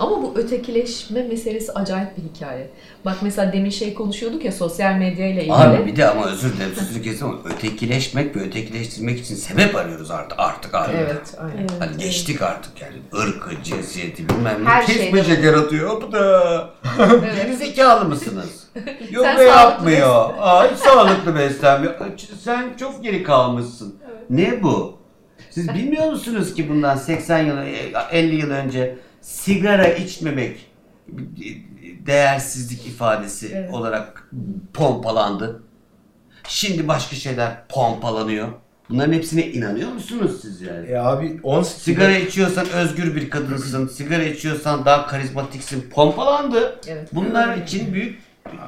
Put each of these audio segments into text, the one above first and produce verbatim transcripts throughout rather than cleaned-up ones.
Ama bu ötekileşme meselesi acayip bir hikaye. Bak mesela demin şey konuşuyorduk ya sosyal medyayla ilgili. Abi bir de ama özür dilerim sözü kesin ama ötekileşmek ve ötekileştirmek için sebep arıyoruz artık artık abi. Evet, aynen. Evet, hani evet. Geçtik artık yani ırkı, cinsiyeti bilmem ne. Her şeyde. Kesmeyecek yaratıyor bu da. Geri zekalı mısınız? Yok be yapmıyor. Aa, hiç sağlıklı beslenmiyor. Sen çok geri kalmışsın. Evet. Ne bu? Siz bilmiyor musunuz ki bundan seksen yıl, elli yıl önce sigara içmemek değersizlik ifadesi evet. olarak pompalandı. Şimdi başka şeyler pompalanıyor. Bunların hepsine inanıyor musunuz siz yani? E abi on sigara içiyorsan özgür bir kadınsın, sigara içiyorsan daha karizmatiksin. Pompalandı. Evet. Bunlar için büyük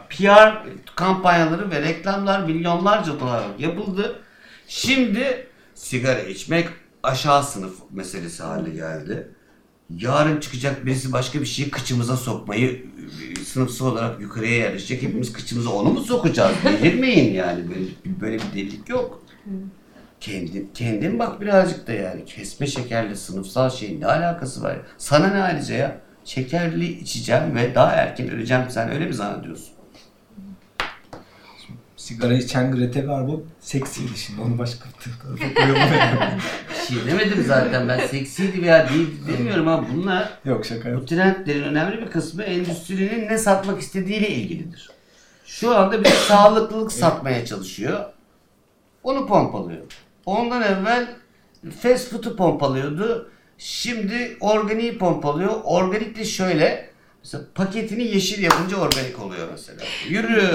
P R kampanyaları ve reklamlar milyonlarca dolar yapıldı. Şimdi sigara içmek aşağı sınıf meselesi haline geldi. Yarın çıkacak birisi başka bir şeyi kıçımıza sokmayı sınıfsal olarak yukarıya yerleşecek. Hepimiz kıçımıza onu mu sokacağız? Delirmeyin yani. Böyle, böyle bir delilik yok. Kendin, kendin bak birazcık da yani. Kesme şekerli sınıfsal şeyin ne alakası var? Sana ne ayrıca ya? Şekerli içeceğim ve daha erken öleceğim. Sen öyle mi zannediyorsun? Sigara içen Greta Garbo seksiydi şimdi, onu başka bir tarafa bir şey demedim zaten ben, seksiydi veya değil demiyorum ama bunlar, yok şaka yok. Bu trendlerin önemli bir kısmı endüstrinin ne satmak istediğiyle ilgilidir. Şu anda bir sağlıklılık satmaya çalışıyor, onu pompalıyor. Ondan evvel fast food'u pompalıyordu, şimdi organiği pompalıyor. Organik de şöyle. Mesela paketini yeşil yapınca organik oluyor mesela. Yürü,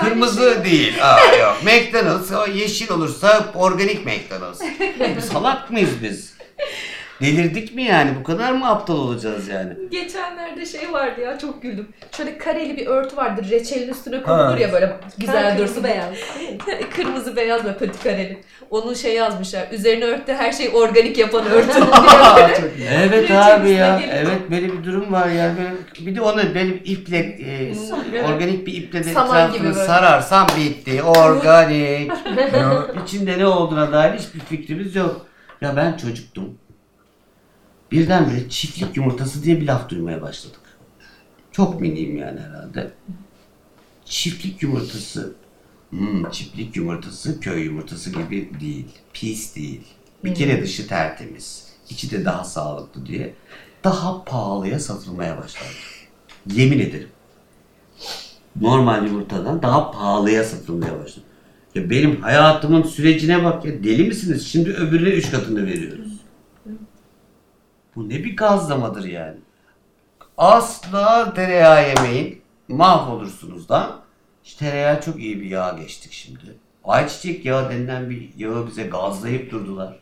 kırmızı şey değil. Aa yok, McDonald's o yeşil olursa organik McDonald's. Salak mıyız biz? Delirdik mi yani? Bu kadar mı aptal olacağız yani? Geçenlerde şey vardı ya, çok güldüm. Şöyle kareli bir örtü vardır, reçelin üstüne konulur ya böyle güzel dursun. Kırmızı beyaz. Kırmızı beyaz ve pötü kareli. Onun şey yazmışlar, üzerine örtü her şey organik yapan örtü. Evet abi ya, gelip. Evet böyle bir durum var ya. Böyle, bir de onu benim iple, e, organik bir iple de etrafını sararsan bitti. Organik. İçinde ne olduğuna dair hiçbir fikrimiz yok. Ya ben çocuktum. Birdenbire çiftlik yumurtası diye bir laf duymaya başladık. Çok miniyim yani herhalde. Çiftlik yumurtası, hmm, çiftlik yumurtası köy yumurtası gibi değil, pis değil. Bir kere dışı tertemiz, içi de daha sağlıklı diye daha pahalıya satılmaya başladı. Yemin ederim. Normal yumurtadan daha pahalıya satılmaya başladı. Ya benim hayatımın sürecine bak ya, deli misiniz? Şimdi öbürüne üç katını veriyoruz. Bu ne bir gazlamadır yani. Asla tereyağı yemeyin. Mahvolursunuz da. İşte tereyağı çok iyi bir yağa geçtik şimdi. Ayçiçek yağı denilen bir yağı bize gazlayıp durdular.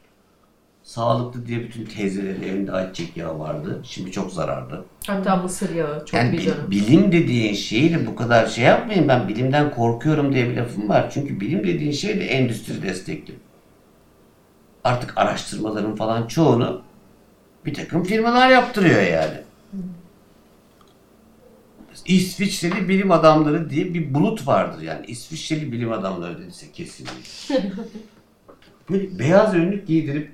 Sağlıklı diye bütün teyzelerin evinde ayçiçek yağı vardı. Şimdi çok zararlı. Hatta mısır yağı çok yani bir canım. Bilim dediğin şeyle bu kadar şey yapmayın. Ben bilimden korkuyorum diye bir lafım var. Çünkü bilim dediğin şey de endüstri destekli. Artık araştırmaların falan çoğunu bir takım firmalar yaptırıyor yani. İsviçreli bilim adamları diye bir bulut vardır yani. İsviçreli bilim adamları dediyse kesinlikle. Böyle beyaz önlük giydirip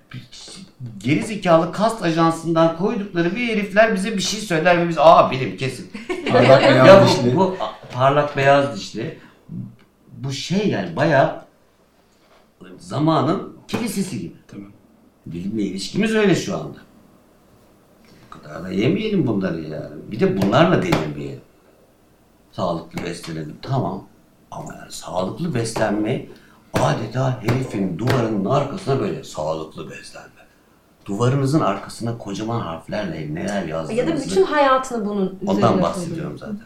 geri zekalı kast ajansından koydukları bir herifler bize bir şey söyler ve biz aa bilim kesin. Parlak beyaz dişli. Bu, bu parlak beyaz dişli. Bu şey yani bayağı zamanın kilisesi gibi. Tamam. Bilimle ilişkimiz öyle şu anda. Daha da yemeyelim bunları ya. Bir de bunlarla delirmeyelim. Sağlıklı beslenelim. Tamam. Ama yani sağlıklı beslenme adeta herifin duvarının arkasına böyle sağlıklı beslenme. Duvarınızın arkasına kocaman harflerle neler yazdığınızı... Ya da bütün hayatını bunun üzerine... Ondan bahsediyorum zaten.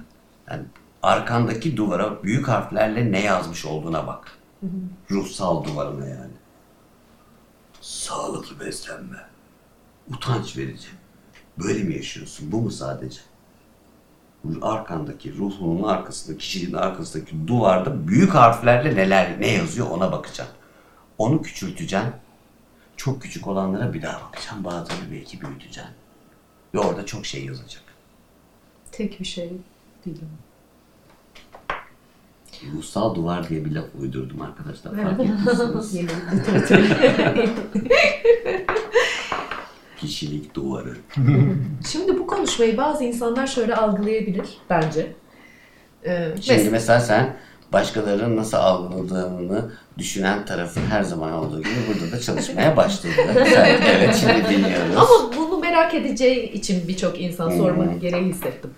Yani arkandaki duvara büyük harflerle ne yazmış olduğuna bak. Hı hı. Ruhsal duvarına yani. Sağlıklı beslenme. Utanç verici. Böyle mi yaşıyorsun? Bu mu sadece? Arkandaki, ruhunun arkasındaki, kişinin arkasındaki duvarda büyük harflerle neler, ne yazıyor ona bakacağım. Onu küçülteceğim. Çok küçük olanlara bir daha bakacağım. Bazıları belki büyüteceğim. Ve orada çok şey yazacak. Tek bir şey değil mi? Ruhsal duvar diye bir laf uydurdum arkadaşlar. Fark etmişsiniz. kişilik duvarı. Şimdi bu konuşmayı bazı insanlar şöyle algılayabilir bence. Ee, Şimdi mes- mesela sen başkalarının nasıl algıladığını düşünen tarafın her zaman olduğu gibi burada da çalışmaya başladı. Evet, şimdi dinliyoruz. Ama bunu merak edeceği için birçok insan sormanın hmm. gereği hissettim.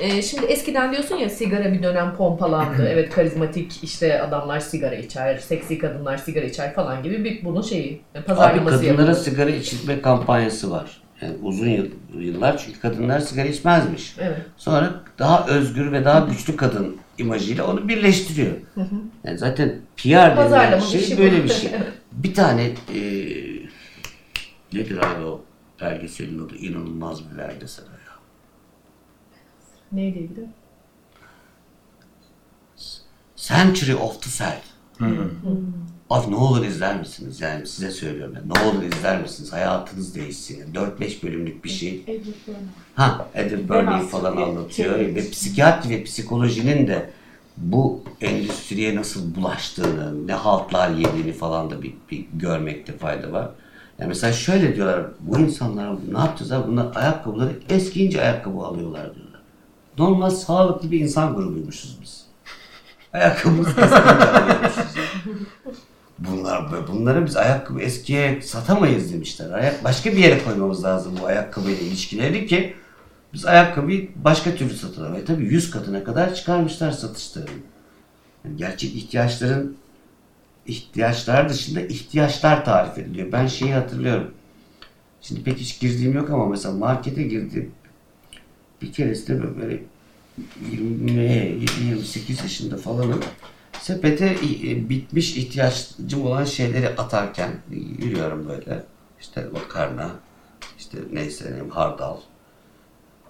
Ee, şimdi eskiden diyorsun ya, sigara bir dönem pompalandı. Evet, karizmatik işte adamlar sigara içer, seksi kadınlar sigara içer falan gibi bir bunun şeyi, pazarlaması yapıyor. Abi kadınlara yapıldı. Sigara içirme kampanyası var. Yani uzun yıllar, çünkü kadınlar sigara içmezmiş. Evet. Sonra daha özgür ve daha güçlü kadın imajıyla onu birleştiriyor. Hı hı. Yani zaten P R denen şey, şey böyle bir şey. Bir tane e, nedir abi o belgeselin adı? İnanılmaz bir belgesel ya. Neydi bir de? Century of the Self. Hı hı. Hı. Abi ne olur izler misiniz? Yani size söylüyorum ya. Ne olur izler misiniz? Hayatınız değişsin. dört beş bölümlük bir şey. Ha, Edward Burney'i falan anlatıyor. Ve psikiyatri ve psikolojinin de bu endüstriye nasıl bulaştığını, ne haltlar yediğini falan da bir, bir görmekte fayda var. Yani mesela şöyle diyorlar, bu insanlar ne yapacağız abi? Bunlar ayakkabıları eskiyince ayakkabı alıyorlar diyorlar. Normal sağlıklı bir insan grubuymuşuz biz. Ayakkabımız eskiyince alıyormuşuz. Bunlar böyle, bunları biz ayakkabı eskiye satamayız demişler. Ayak, başka bir yere koymamız lazım bu ayakkabıyla ilişkileri ki biz ayakkabıyı başka türlü satalım. Ve tabii yüz katına kadar çıkarmışlar satışlarını. Yani gerçek ihtiyaçların, ihtiyaçlar dışında ihtiyaçlar tarif ediliyor. Ben şeyi hatırlıyorum. Şimdi pek hiç girdiğim yok ama mesela markete girdim. Bir keresinde böyle yirmi yirmi sekiz yaşında falanım. Sepete bitmiş ihtiyacım olan şeyleri atarken yürüyorum böyle. İşte makarna, işte neyse neyim, hardal.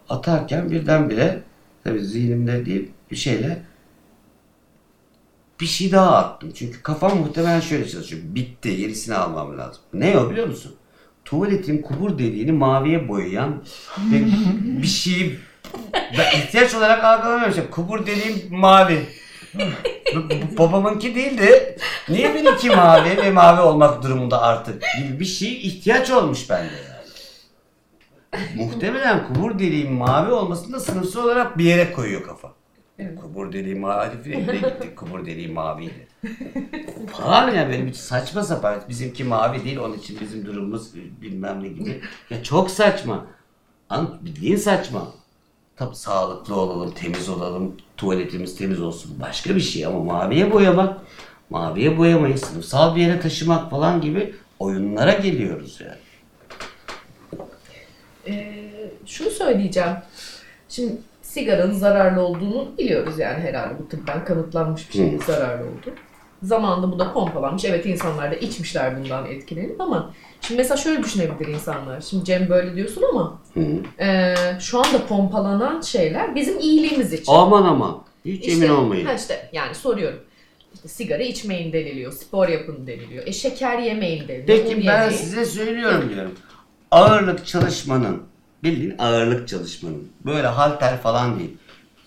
Atarken birdenbire tabii zihnimde değil bir şeyle bir şey daha attım. Çünkü kafam muhtemelen şöyle çalışıyor. Bitti, yenisini almam lazım. Ne o biliyor musun? Tuvaletin kubur deliğini maviye boyayan bir şeyi ben ihtiyaç olarak algılamıyorum. Kubur deliğim mavi. Babamınki değil de niye benimki mavi ve mavi olmak durumunda artık gibi bir şey ihtiyaç olmuş bende yani. Muhtemelen kubur deliğin mavi olmasını da sınıfsal olarak bir yere koyuyor kafa. Evet. Kubur deliği marifine gittik, kubur deliği maviydi. Falan ya, benim için saçma sapan, bizimki mavi değil onun için bizim durumumuz bilmem ne gibi. Ya çok saçma, bildiğin saçma. Tabii sağlıklı olalım, temiz olalım, tuvaletimiz temiz olsun, başka bir şey, ama maviye boyamak, maviye boyamayı sınıfsal bir yere taşımak falan gibi oyunlara geliyoruz yani. Ee, şunu söyleyeceğim, şimdi sigaranın zararlı olduğunu biliyoruz yani, herhalde bu tıbben kanıtlanmış bir şeyin zararlı olduğu. Zamanında bu da pompalanmış, evet, insanlar da içmişler bundan etkilenip, ama şimdi mesela şöyle düşünebilir insanlar, şimdi Cem böyle diyorsun ama e, şu anda pompalanan şeyler bizim iyiliğimiz için. Aman aman, hiç işte, emin olmayın. Ha işte, yani soruyorum, işte sigara içmeyin deniliyor, spor yapın deniliyor, e şeker yemeyin deniliyor. Peki ben yemeyin. Size söylüyorum evet. diyorum, ağırlık çalışmanın, bildiğin ağırlık çalışmanın, böyle halter falan değil,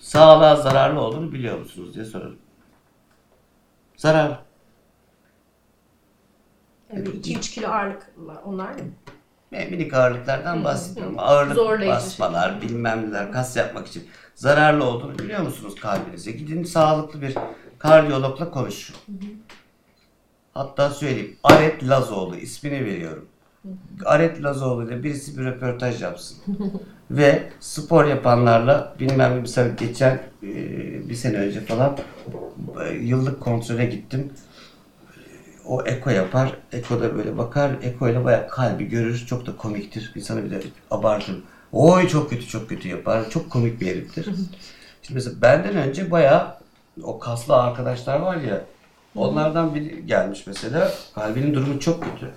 sağlığa zararlı olduğunu biliyor musunuz diye sorarım. Zarar. Yani iki üç kilo ağırlıklar, onlar mı? Minik ağırlıklardan bahsetmiyorum. Ağırlık zorlayıcı basmalar, şey. Bilmem neler, kas yapmak için zararlı olduğunu biliyor musunuz kalbinize? Gidin sağlıklı bir kardiyologla konuşun. Hı hı. Hatta söyleyeyim, Aret Lazoğlu ismini veriyorum. Hı hı. Aret Lazoğlu ile birisi bir röportaj yapsın. Ve spor yapanlarla bilmem mesela geçen bir sene önce falan yıllık kontrole gittim. O eko yapar, ekoda böyle bakar, ekoyla bayağı kalbi görür, çok da komiktir. İnsanı bir de abartır. Oy çok kötü, çok kötü yapar, çok komik bir heriftir. Şimdi mesela benden önce bayağı o kaslı arkadaşlar var ya, onlardan biri gelmiş mesela, kalbinin durumu çok kötü.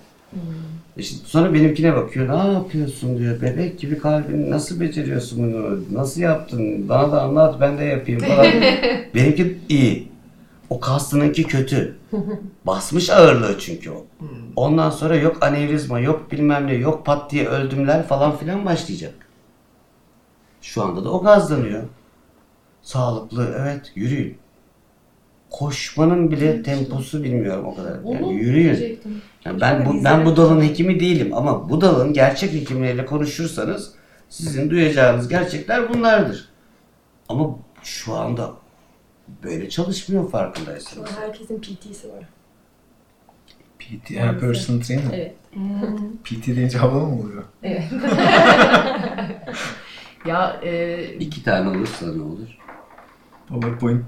E şimdi sonra benimkine bakıyor, ne yapıyorsun diyor, bebek gibi kalbini nasıl beceriyorsun bunu, nasıl yaptın, bana da anlat, ben de yapayım falan. Benimki iyi. O kaslınınki kötü. Basmış ağırlığı çünkü o. Ondan sonra yok anevrizma, yok bilmem ne, yok pat diye öldümler falan filan başlayacak. Şu anda da o gazlanıyor. Sağlıklı, evet, yürüyün. koşmanın bile temposu bilmiyorum o kadar. Yani yürüyün. Yani ben bu ben bu dalın hekimi değilim ama bu dalın gerçek hekimleriyle konuşursanız sizin duyacağınız gerçekler bunlardır. Ama şu anda böyle çalışmıyor farkındaysanız. Şu an herkesin P T'si var. P T, yani personal trainer. Evet. P T deyince havalı mı oluyor? Evet. Ya e... iki tane olursa ne olur? PowerPoint.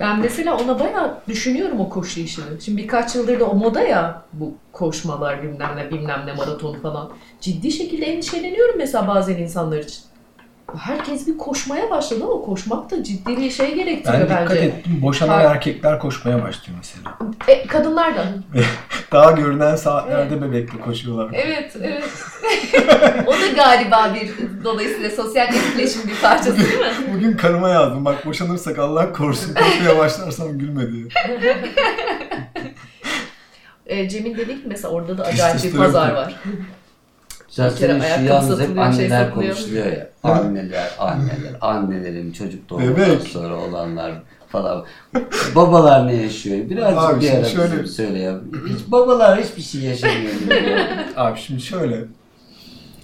Ben mesela ona bayağı düşünüyorum o koşu işini. Şimdi birkaç yıldır da o moda ya bu koşmalar bilmem ne bilmem ne maraton falan. Ciddi şekilde endişeleniyorum mesela bazen insanlar için. Herkes bir koşmaya başladı ama koşmak da ciddi bir şey gerektiriyor bence. Ben dikkat bence. ettim. Boşanan ha. erkekler koşmaya başlıyor mesela. E, kadınlar da. Daha görünen saatlerde evet. bebekle koşuyorlar. Evet, evet. O da galiba bir dolayısıyla sosyal etkileşim bir parçası değil mi? Bugün karıma yazdım. Bak boşanırsak Allah korusun. Koşmaya başlarsam gülme diye. e, Cemil dedik mesela orada da acayip bir pazar var. Zaten şu yalnız hep anneler şey konuşuluyor ya. Anneler, anneler, annelerin çocuk doğumdan sonra olanlar falan. Babalar ne yaşıyor? Birazcık Abi bir ara şöyle... söyle ya. Hiç babalar hiçbir şey yaşamıyor. Abi şimdi şöyle.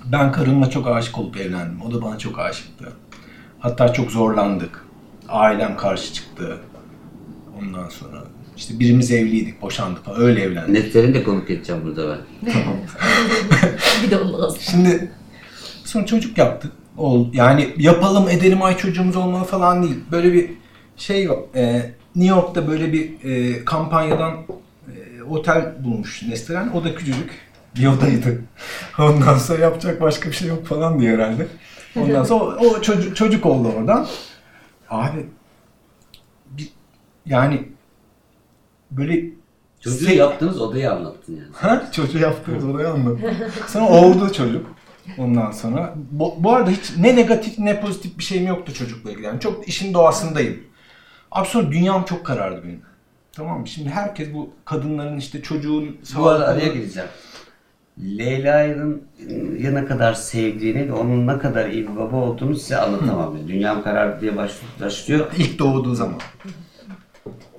Ben karımla çok aşık olup evlendim. O da bana çok aşıktı. Hatta çok zorlandık. Ailem karşı çıktı. Ondan sonra işte birimiz evliydik, boşandık falan. Öyle evlendik. Netlerini de konuk edeceğim burada ben. Tamam. Bir de olmaz. Şimdi sonra çocuk yaptık. Yani yapalım edelim ay çocuğumuz olmalı falan değil. Böyle bir şey yok. Ee, New York'ta böyle bir e, kampanyadan e, otel bulmuş Nesteren. O da küçücük bir odaydı. Ondan sonra yapacak başka bir şey yok falan diye herhalde. Ondan sonra o, o çocuk, çocuk oldu oradan. Abi bir, yani böyle çocuğu se- yaptığınız odayı anlattın yani. Ha? Çocuğu yaptığınız odayı anlattın. Sonra oldu çocuk. Ondan sonra bu, bu arada hiç ne negatif ne pozitif bir şeyim yoktu çocukla ilgili. Yani çok işin doğasındayım. Abi sonra dünyam çok karardı benim. Tamam mı? Şimdi herkes bu kadınların işte çocuğun... Bu arada araya gireceğim. Leyla'nın ya ne kadar sevdiğini ve onun ne kadar iyi bir baba olduğunu size anlatamam. Yani dünyam karardı diye başlıyor. İlk doğduğu zaman.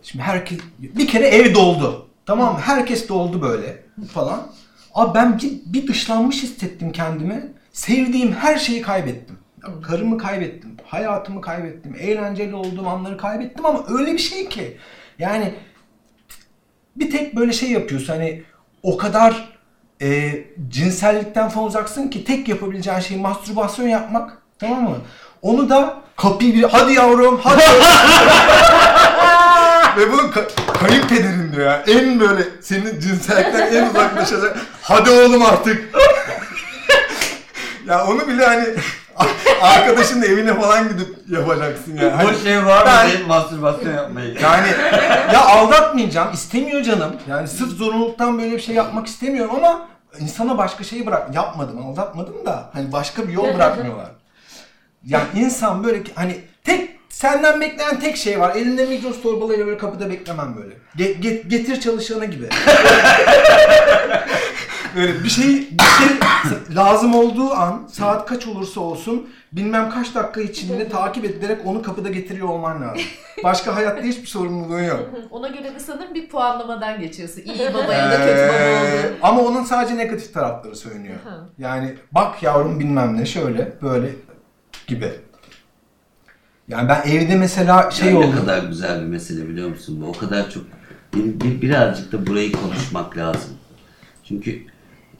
Şimdi herkes... Bir kere ev doldu. Tamam mı? Herkes doldu böyle falan. Abi ben bir dışlanmış hissettim kendimi. Sevdiğim her şeyi kaybettim. Ya karımı kaybettim, hayatımı kaybettim, eğlenceli olduğum anları kaybettim ama öyle bir şey ki. Yani bir tek böyle şey yapıyorsun hani o kadar e, cinsellikten falan uzaksın ki tek yapabileceğin şey mastürbasyon yapmak. Tamam mı? Onu da kapıyı bir... Hadi yavrum, hadi ve bunun ka- kayınpederin diyor ya. En böyle senin cinsellikten en uzaklaşacak. Hadi oğlum artık. Ya onu bile hani arkadaşın evine falan gidip yapacaksın yani. Hani, o şey var mı ben, değil mastürbasyon yapmaya gidiyor. Yani ya aldatmayacağım. İstemiyor canım. Yani sırf zorunluluktan böyle bir şey yapmak istemiyorum ama insana başka şeyi bırak. Yapmadım, aldatmadım da hani başka bir yol bırakmıyorlar. Yani insan böyle hani tek senden beklenen tek şey var. Elinde Migros torbalarıyla böyle kapıda beklemem böyle. Ge- get- getir çalışanı gibi. Böyle bir şey, bir şey lazım olduğu an saat kaç olursa olsun bilmem kaç dakika içinde takip edilerek onu kapıda getiriyor olman lazım. Başka hayatta hiçbir sorumluluğun yok. Ona göre de sanırım bir puanlamadan geçiyorsun. İyi baba ya da kötü baba oldu. Ama onun sadece negatif tarafları söyleniyor. Yani bak yavrum bilmem ne şöyle böyle gibi. Yani ben evde mesela şey yani oldu. Ne kadar güzel bir mesele biliyor musun bu? O kadar çok bir, bir, birazcık da burayı konuşmak lazım. Çünkü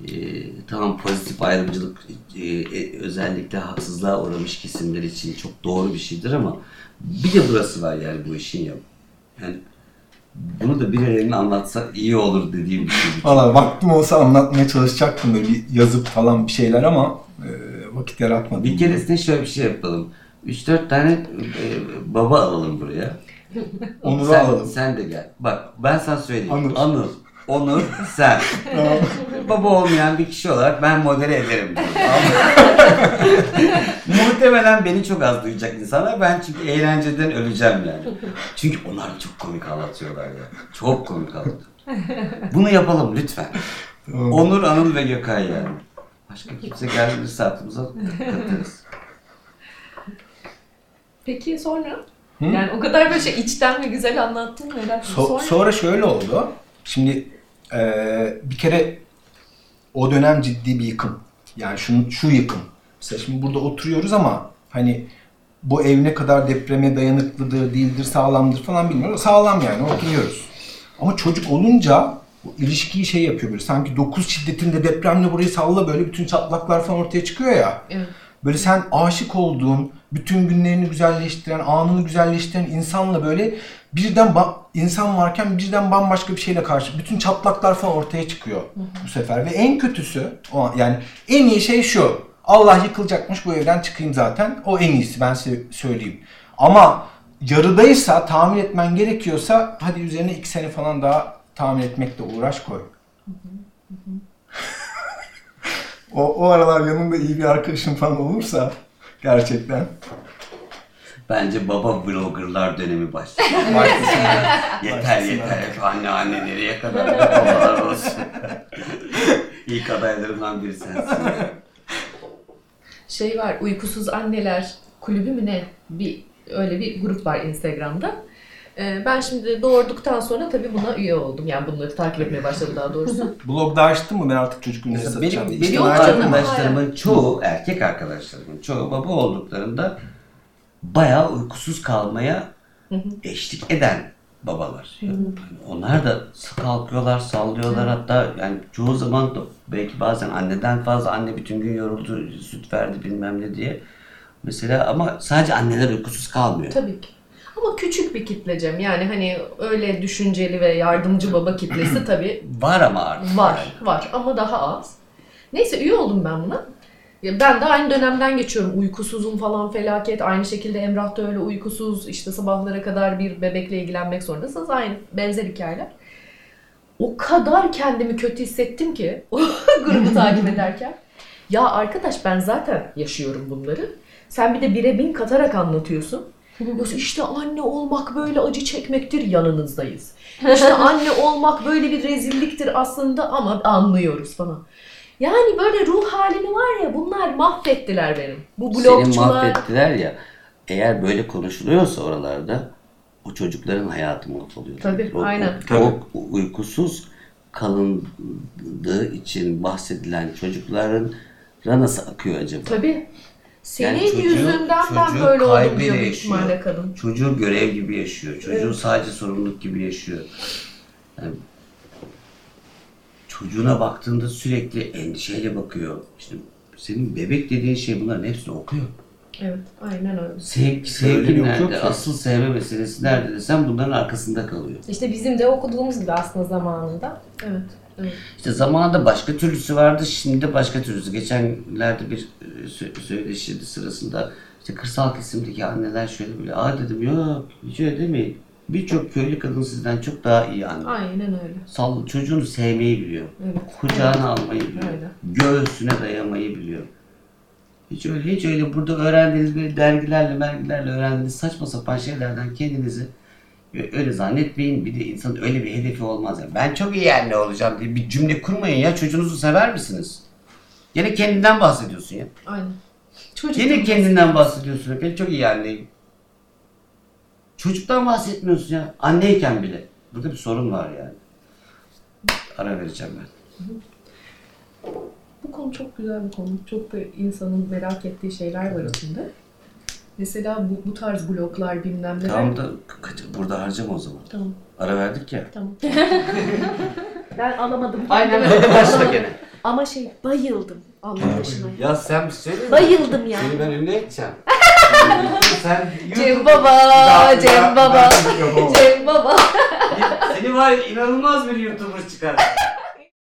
e, tamam pozitif ayrımcılık e, özellikle haksızlığa uğramış kesimler için çok doğru bir şeydir ama bir de burası var yani bu işin ya. Yani bunu da birilerine anlatsak iyi olur dediğim bir şey. Valla vaktim olsa anlatmaya çalışacaktım böyle yazıp falan bir şeyler ama e, vakit yaratmadım. Bir keresinde şöyle bir şey yapalım. üç dört tane e, baba alalım buraya. Onur'u sen, alalım. Sen de gel. Bak ben sana söyleyeyim. Anur. Anur, Onur, sen. Baba olmayan bir kişi olarak ben modere ederim. Muhtemelen beni çok az duyacak insanlar. Ben çünkü eğlenceden öleceğim yani. Çünkü onlar çok komik anlatıyorlar ya. Çok komik anlatıyor. Bunu yapalım lütfen. Onur, Anur ve Gökay yani. Başka kimse gelmezse saatimize katarız. Peki sonra? Hı? Yani o kadar böyle şey içten ve güzel anlattın mı? So- sonra? sonra şöyle oldu. Şimdi e, bir kere o dönem ciddi bir yıkım. Yani şunu, şu yıkım. Mesela şimdi burada oturuyoruz ama hani bu ev ne kadar depreme dayanıklıdır, değildir, sağlamdır falan bilmiyoruz. Sağlam yani, oturuyoruz. Ama çocuk olunca o ilişkiyi şey yapıyor böyle. Sanki dokuz şiddetinde depremle burayı salla böyle bütün çatlaklar falan ortaya çıkıyor ya. Evet. Böyle sen aşık olduğun, bütün günlerini güzelleştiren, anını güzelleştiren insanla böyle birden ba- insan varken birden bambaşka bir şeyle karşı bütün çatlaklar falan ortaya çıkıyor bu sefer. Ve en kötüsü, o yani en iyi şey şu: Allah yıkılacakmış, bu evden çıkayım zaten. O en iyisi, ben size söyleyeyim. Ama yarıdaysa, tamir etmen gerekiyorsa hadi üzerine iki sene falan daha tamir etmekle uğraş koy. Hı hı. O, o aralar yanında iyi bir arkadaşım falan olursa gerçekten. Bence baba vloggerlar dönemi başlıyor. yeter Başlasın yeter. Artık. Anne anne nereye kadar babalar olsun. İlk adaylarımdan biri sensin. Şey var, Uykusuz Anneler Kulübü mü ne? Bir, öyle bir grup var Instagram'da. Ben şimdi doğurduktan sonra tabii buna üye oldum. Yani bunları takip etmeye başladım daha doğrusu. Blogda açtın mı? Ben artık çocuk ünlüğü satacağım. Benim, benim arkadaşlarımın çoğu, erkek arkadaşlarımın çoğu baba olduklarında bayağı uykusuz kalmaya eşlik eden babalar. Yani onlar da kalkıyorlar, sallıyorlar. Hatta yani çoğu zaman da belki bazen anneden fazla, anne bütün gün yoruldu, süt verdi bilmem ne diye. Mesela ama sadece anneler uykusuz kalmıyor. Tabii ki. Ama küçük bir kitleceğim yani, hani öyle düşünceli ve yardımcı baba kitlesi tabii var ama artık var yani. Var ama daha az. Neyse, üye oldum ben buna. Ben de aynı dönemden geçiyorum. Uykusuzum falan, felaket. Aynı şekilde Emrah da öyle uykusuz, işte sabahlara kadar bir bebekle ilgilenmek zorundasınız. Aynı benzer hikayeler. O kadar kendimi kötü hissettim ki o grubu takip ederken. Ya arkadaş, ben zaten yaşıyorum bunları. Sen bir de bire bin katarak anlatıyorsun. İşte anne olmak böyle acı çekmektir, yanınızdayız. İşte anne olmak böyle bir rezilliktir aslında ama anlıyoruz falan. Yani böyle ruh halini var ya, bunlar mahvettiler benim. Bu blogcular... Seni mahvettiler ya, eğer böyle konuşuluyorsa oralarda o çocukların hayatı mahvoluyor. Tabii, o, aynen. O, o uykusuz kalındığı için bahsedilen çocukların nasıl akıyor acaba? Tabii. Senin yani çocuğu, yüzünden ben böyle oldum diyor büyük ihtimalle kadın. Çocuğu görev gibi yaşıyor. Çocuğu evet. Sadece sorumluluk gibi yaşıyor. Yani çocuğuna baktığında sürekli endişeyle bakıyor. İşte senin bebek dediğin şey bunların hepsini okuyor. Evet, aynen öyle. Sevgi, sevgi nerede, asıl sevme meselesi nerede desem bunların arkasında kalıyor. İşte bizim de okuduğumuz gibi aslında zamanında. Evet. Evet. İşte zamanında başka türlüsü vardı, şimdi başka türlüsü. Geçenlerde bir söyleşi sırasında işte kırsal kesimdeki anneler şöyle böyle, aa dedim, yok hiç öyle demeyin. Birçok köylü kadın sizden çok daha iyi anne. Aynen öyle. Sall- çocuğunu sevmeyi biliyor, evet. Kucağına evet. almayı biliyor, öyle. Göğsüne dayamayı biliyor. Hiç öyle, hiç öyle burada öğrendiğiniz böyle dergilerle, mergilerle öğrendiğiniz saçma sapan şeylerden kendinizi öyle zannetmeyin. Bir de insanın öyle bir hedefi olmaz yani. Ben çok iyi anne olacağım diye bir cümle kurmayın ya. Çocuğunuzu sever misiniz? Yine kendinden bahsediyorsun ya. Aynen. Çocuk Yine kendinden bahsediyorsun. Ben çok iyi anneyim. Çocuktan bahsetmiyorsun ya. Anneyken bile. Burada bir sorun var yani. Ara vereceğim ben. Bu konu çok güzel bir konu. Çok da insanın merak ettiği şeyler var içinde. Mesela bu, bu tarz bloklar bilmem neler. Tamam da burada harcama o zaman. Tamam. Ara verdik ya. Tamam. Ben alamadım. Aynen öyle başla gene. Ama şey, bayıldım Allah başına. Ya sen bir şey söyle. Bayıldım ya. Seni ben önüne edeceğim. Sen Cem Baba, Cem Baba, Cem Baba. Seni var ya, inanılmaz bir YouTuber çıkar.